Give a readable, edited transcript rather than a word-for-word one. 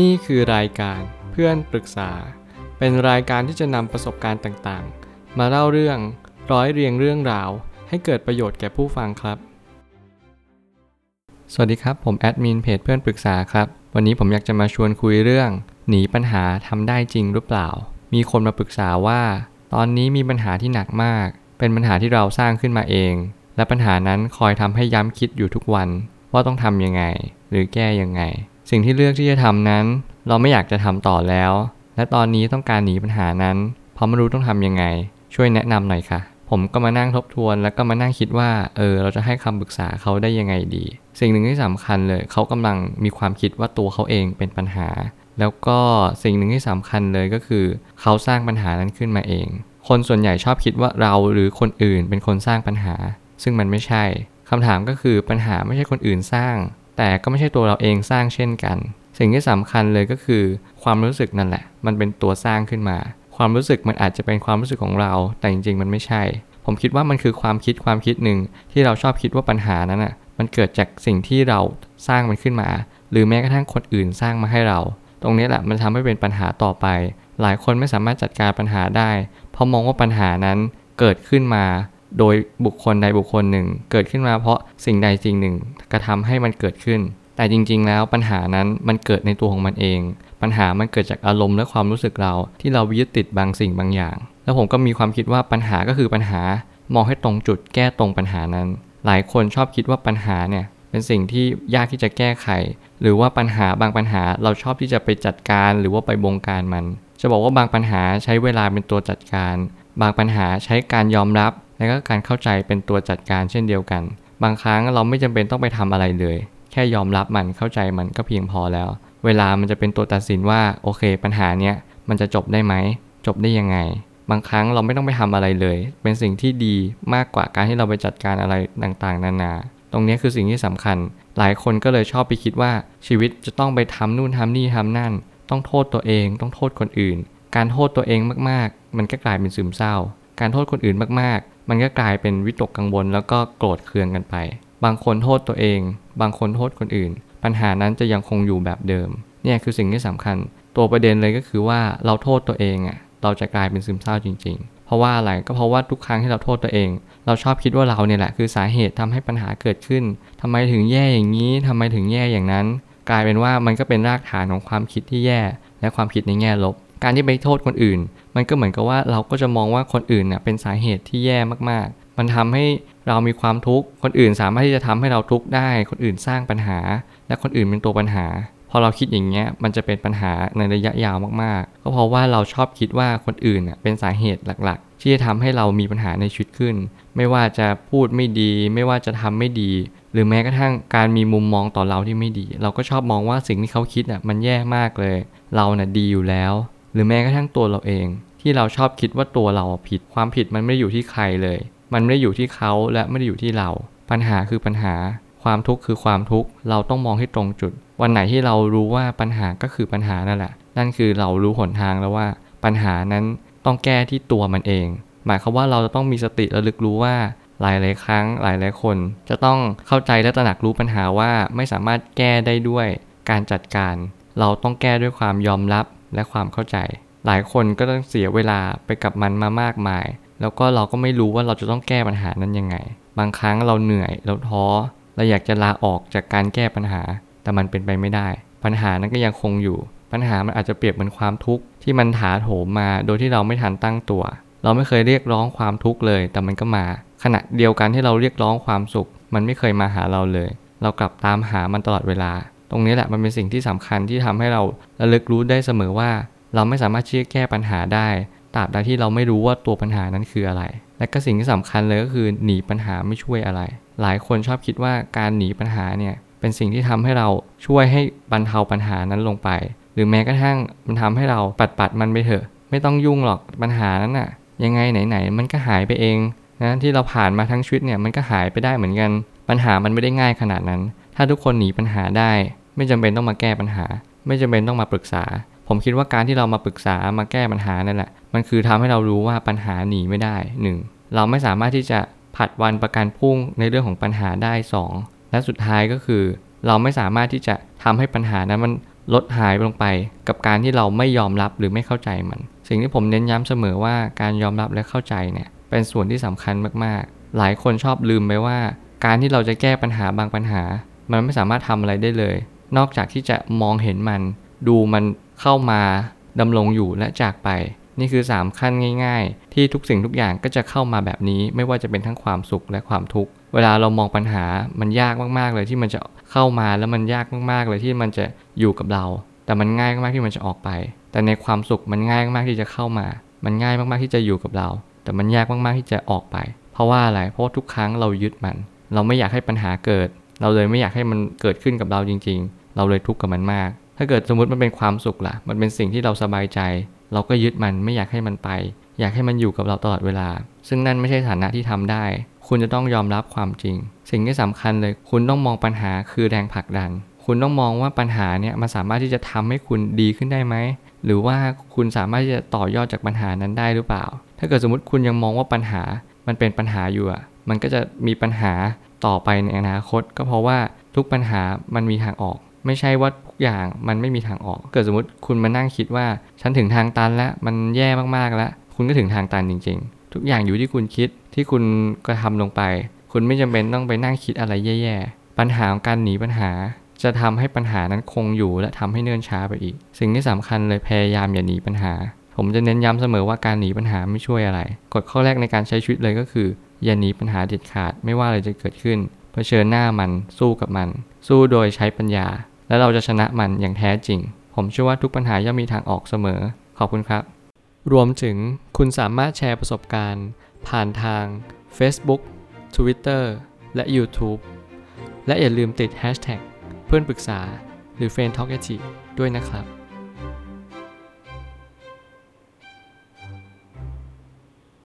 นี่คือรายการเพื่อนปรึกษาเป็นรายการที่จะนำประสบการณ์ต่างๆมาเล่าเรื่องร้อยเรียงเรื่องราวให้เกิดประโยชน์แก่ผู้ฟังครับสวัสดีครับผมแอดมินเพจเพื่อนปรึกษาครับวันนี้ผมอยากจะมาชวนคุยเรื่องหนีปัญหาทำได้จริงหรือเปล่ามีคนมาปรึกษาว่าตอนนี้มีปัญหาที่หนักมากเป็นปัญหาที่เราสร้างขึ้นมาเองและปัญหานั้นคอยทำให้ย้ำคิดอยู่ทุกวันว่าต้องทำยังไงหรือแก้ยังไงสิ่งที่เลือกที่จะทำนั้นเราไม่อยากจะทำต่อแล้วและตอนนี้ต้องการหนีปัญหานั้นเพราะไม่รู้ต้องทำยังไงช่วยแนะนำหน่อยค่ะผมก็มานั่งทบทวนแล้วก็มานั่งคิดว่าเราจะให้คำปรึกษาเขาได้ยังไงดีสิ่งหนึ่งที่สำคัญเลยเขากำลังมีความคิดว่าตัวเขาเองเป็นปัญหาแล้วก็สิ่งหนึ่งที่สำคัญเลยก็คือเขาสร้างปัญหานั้นขึ้นมาเองคนส่วนใหญ่ชอบคิดว่าเราหรือคนอื่นเป็นคนสร้างปัญหาซึ่งมันไม่ใช่คำถามก็คือปัญหาไม่ใช่คนอื่นสร้างแต่ก็ไม่ใช่ตัวเราเองสร้างเช่นกันสิ่งที่สำคัญเลยก็คือความรู้สึกนั่นแหละมันเป็นตัวสร้างขึ้นมาความรู้สึกมันอาจจะเป็นความรู้สึกของเราแต่จริงๆมันไม่ใช่ผมคิดว่ามันคือความคิดหนึ่งที่เราชอบคิดว่าปัญหานั้นน่ะมันเกิดจากสิ่งที่เราสร้างมันขึ้นมาหรือแม้กระทั่งคนอื่นสร้างมาให้เราตรงนี้แหละมันทำให้เป็นปัญหาต่อไปหลายคนไม่สามารถจัดการปัญหาได้เพราะมองว่าปัญหานั้นเกิดขึ้นมาโดยบุคคลใดบุคคลหนึ่งเกิดขึ้นมาเพราะสิ่งใดสิ่งหนึ่งกระทำให้มันเกิดขึ้นแต่จริงๆแล้วปัญหานั้นมันเกิดในตัวของมันเองปัญหามันเกิดจากอารมณ์และความรู้สึกเราที่เรายึดติดบางสิ่งบางอย่างแล้วผมก็มีความคิดว่าปัญหาก็คือปัญหามองให้ตรงจุดแก้ตรงปัญหานั้นหลายคนชอบคิดว่าปัญหาเนี่ยเป็นสิ่งที่ยากที่จะแก้ไขหรือว่าปัญหาบางปัญหาเราชอบที่จะไปจัดการหรือว่าไปบงการมันจะบอกว่าบางปัญหาใช้เวลาเป็นตัวจัดการบางปัญหาใช้การยอมรับและก็การเข้าใจเป็นตัวจัดการเช่นเดียวกันบางครั้งเราไม่จำเป็นต้องไปทำอะไรเลยแค่ยอมรับมันเข้าใจมันก็เพียงพอแล้วเวลามันจะเป็นตัวตัดสินว่าโอเคปัญหาเนี้ยมันจะจบได้ไหมจบได้ยังไงบางครั้งเราไม่ต้องไปทำอะไรเลยเป็นสิ่งที่ดีมากกว่าการที่เราไปจัดการอะไรต่างๆนานาตรงนี้คือสิ่งที่สำคัญหลายคนก็เลยชอบไปคิดว่าชีวิตจะต้องไปทำนู่นทำนี่ทำนั่นต้องโทษตัวเองต้องโทษคนอื่นการโทษตัวเองมากๆมันก็กลายเป็นซึมเศร้าการโทษคนอื่นมากๆมันก็กลายเป็นวิตกกังวลแล้วก็โกรธเคืองกันไปบางคนโทษตัวเองบางคนโทษคนอื่นปัญหานั้นจะยังคงอยู่แบบเดิมเนี่ยคือสิ่งที่สำคัญตัวประเด็นเลยก็คือว่าเราโทษตัวเองเราจะกลายเป็นซึมเศร้าจริงๆเพราะว่าอะไรก็เพราะว่าทุกครั้งที่เราโทษตัวเองเราชอบคิดว่าเราเนี่ยแหละคือสาเหตุทำให้ปัญหาเกิดขึ้นทำไมถึงแย่อย่างนี้ทำไมถึงแย่อย่างนั้นกลายเป็นว่ามันก็เป็นรากฐานของความคิดที่แย่และความคิดในแง่ลบการที่ไปโทษคนอื่นมันก็เหมือนกับว่าเราก็จะมองว่าคนอื่นเป็นสาเหตุที่แย่มากๆมันทำให้เรามีความทุกข์คนอื่นสามารถที่จะทำให้เราทุกข์ได้คนอื่นสร้างปัญหาและคนอื่นเป็นตัวปัญหาพอเราคิดอย่างเงี้ยมันจะเป็นปัญหาในระยะยาวมากๆก็เพราะว่าเราชอบคิดว่าคนอื่นเป็นสาเหตุหลักๆที่จะทำให้เรามีปัญหาในชีวิตขึ้นไม่ว่าจะพูดไม่ดีไม่ว่าจะทำไม่ดีหรือแม้กระทั่งการมีมุมมองต่อเราที่ไม่ดีเราก็ชอบมองว่าสิ่งที่เขาคิดมันแย่มากเลยเราดีอยู่แล้วหรือแม้กระทั่งตัวเราเองที่เราชอบคิดว่าตัวเราผิดความผิดมันไม่ได้อยู่ที่ใครเลยมันไม่ได้อยู่ที่เขาและไม่ได้อยู่ที่เราปัญหาคือปัญหาความทุกข์คือความทุกข์เราต้องมองให้ตรงจุดวันไหนที่เรารู้ว่าปัญหาก็คือปัญหานั่นแหละนั่นคือเรารู้หนทางแล้วว่าปัญหานั้นต้องแก้ที่ตัวมันเองหมายความว่าเราจะต้องมีสติระลึกรู้ว่าหลายๆครั้งหลายๆคนจะต้องเข้าใจและตระหนักรู้ปัญหาว่าไม่สามารถแก้ได้ด้วยการจัดการเราต้องแก้ด้วยความยอมรับและความเข้าใจหลายคนก็ต้องเสียเวลาไปกับมันมามากมายแล้วก็เราก็ไม่รู้ว่าเราจะต้องแก้ปัญหานั้นยังไงบางครั้งเราเหนื่อยเราท้อเราอยากจะลาออกจากการแก้ปัญหาแต่มันเป็นไปไม่ได้ปัญหานั้นก็ยังคงอยู่ปัญหามันอาจจะเปรียบเหมือนความทุกข์ที่มันถาโถมมาโดยที่เราไม่ทันตั้งตัวเราไม่เคยเรียกร้องความทุกข์เลยแต่มันก็มาขณะเดียวกันที่เราเรียกร้องความสุขมันไม่เคยมาหาเราเลยเรากลับตามหามันตลอดเวลาตรงนี้แหละมันเป็นสิ่งที่สำคัญที่ทำให้เราระลึกรู้ได้เสมอว่าเราไม่สามารถที่จะแก้ปัญหาได้ตราบใดที่เราไม่รู้ว่าตัวปัญหานั้นคืออะไรและก็สิ่งที่สำคัญเลยก็คือหนีปัญหาไม่ช่วยอะไรหลายคนชอบคิดว่าการหนีปัญหาเนี่ยเป็นสิ่งที่ทำให้เราช่วยให้บรรเทาปัญหานั้นลงไปหรือแม้กระทั่งมันทำให้เราปัดมันไปเถอะไม่ต้องยุ่งหรอกปัญหานั้นยังไงไหนมันก็หายไปเองนะที่เราผ่านมาทั้งชีวิตเนี่ยมันก็หายไปได้เหมือนกันปัญหามันไม่ได้ง่ายขนาดนั้นถ้าทุกคนหนีปัญหาได้ไม่จำเป็นต้องมาแก้ปัญหาไม่จำเป็นต้องมาปรึกษาผมคิดว่าการที่เรามาปรึกษามาแก้ปัญหานั่นแหละมันคือทำให้เรารู้ว่าปัญหาหนีไม่ได้ 1. เราไม่สามารถที่จะผัดวันประกันพรุ่งในเรื่องของปัญหาได้ 2. และสุดท้ายก็คือเราไม่สามารถที่จะทำให้ปัญหานั้นมัน ลดหายลงไปกับการที่เราไม่ยอมรับหรือไม่เข้าใจมันสิ่งที่ผมเน้นย้ำเสมอว่าการยอมรับและเข้าใจเนี่ยเป็นส่วนที่สำคัญมากๆหลายคนชอบลืมไปว่าการที่เราจะแก้ปัญหาบางปัญหามันไม่สามารถทำอะไรได้เลยนอกจากที่จะมองเห็นมันดูมันเข้ามาดำรงอยู่และจากไปนี่คือ3ขั้นง่ายๆที่ทุกสิ่งทุกอย่างก็จะเข้ามาแบบนี้ไม่ว่าจะเป็นทั้งความสุขและความทุกข์เวลาเรามองปัญหามันยากมากๆเลยที่มันจะเข้ามาแล้วมันยากมากๆเลยที่มันจะอยู่กับเราแต่มันง่ายมากที่มันจะออกไปแต่ในความสุขมันง่ายมากที่จะเข้ามามันง่ายมากๆที่จะอยู่กับเราแต่มันยากมากๆที่จะออกไปเพราะว่าอะไรเพราะทุกครั้งเรายึดมันเราไม่อยากให้ปัญหาเกิดเราเลยไม่อยากให้มันเกิดขึ้นกับเราจริงๆเราเลยทุกข์กับมันมากถ้าเกิดสมมติมันเป็นความสุขล่ะมันเป็นสิ่งที่เราสบายใจเราก็ยึดมันไม่อยากให้มันไปอยากให้มันอยู่กับเราตลอดเวลาซึ่งนั่นไม่ใช่ฐานะที่ทำได้คุณจะต้องยอมรับความจริงสิ่งที่สำคัญเลยคุณต้องมองปัญหาคือแรงผลักดันคุณต้องมองว่าปัญหาเนี่ยมันสามารถที่จะทำให้คุณดีขึ้นได้ไหมหรือว่าคุณสามารถที่จะต่อยอดจากปัญหานั้นได้หรือเปล่าถ้าเกิดสมมติคุณยังมองว่าปัญหามันเป็นปัญหาอยู่อ่ะมันก็จะมีปัญหาต่อไปในอนาคตก็เพราะว่าทุกปัญหามันมีทางออกไม่ใช่ว่าทุกอย่างมันไม่มีทางออกเกิดสมมติคุณมานั่งคิดว่าฉันถึงทางตันแล้วมันแย่มากๆแล้วคุณก็ถึงทางตันจริงๆทุกอย่างอยู่ที่คุณคิดที่คุณกระทำลงไปคุณไม่จำเป็นต้องไปนั่งคิดอะไรแย่ๆปัญหาของการหนีปัญหาจะทำให้ปัญหานั้นคงอยู่และทำให้เนิ่นช้าไปอีกสิ่งที่สำคัญเลยพยายามอย่าหนีปัญหาผมจะเน้นย้ำเสมอว่าการหนีปัญหาไม่ช่วยอะไรกฎข้อแรกในการใช้ชีวิตเลยก็คืออย่าหนีปัญหาเด็ดขาดไม่ว่าอะไรจะเกิดขึ้นเผชิญหน้ามันสู้กับมันสู้โดยใช้ปัญญาและเราจะชนะมันอย่างแท้จริงผมเชื่อว่าทุกปัญหาย่อมมีทางออกเสมอขอบคุณครับรวมถึงคุณสามารถแชร์ประสบการณ์ผ่านทาง Facebook Twitter และ YouTube และอย่าลืมติด Hashtag เพื่อนปรึกษาหรือ Friend Talk ด้วยนะครับ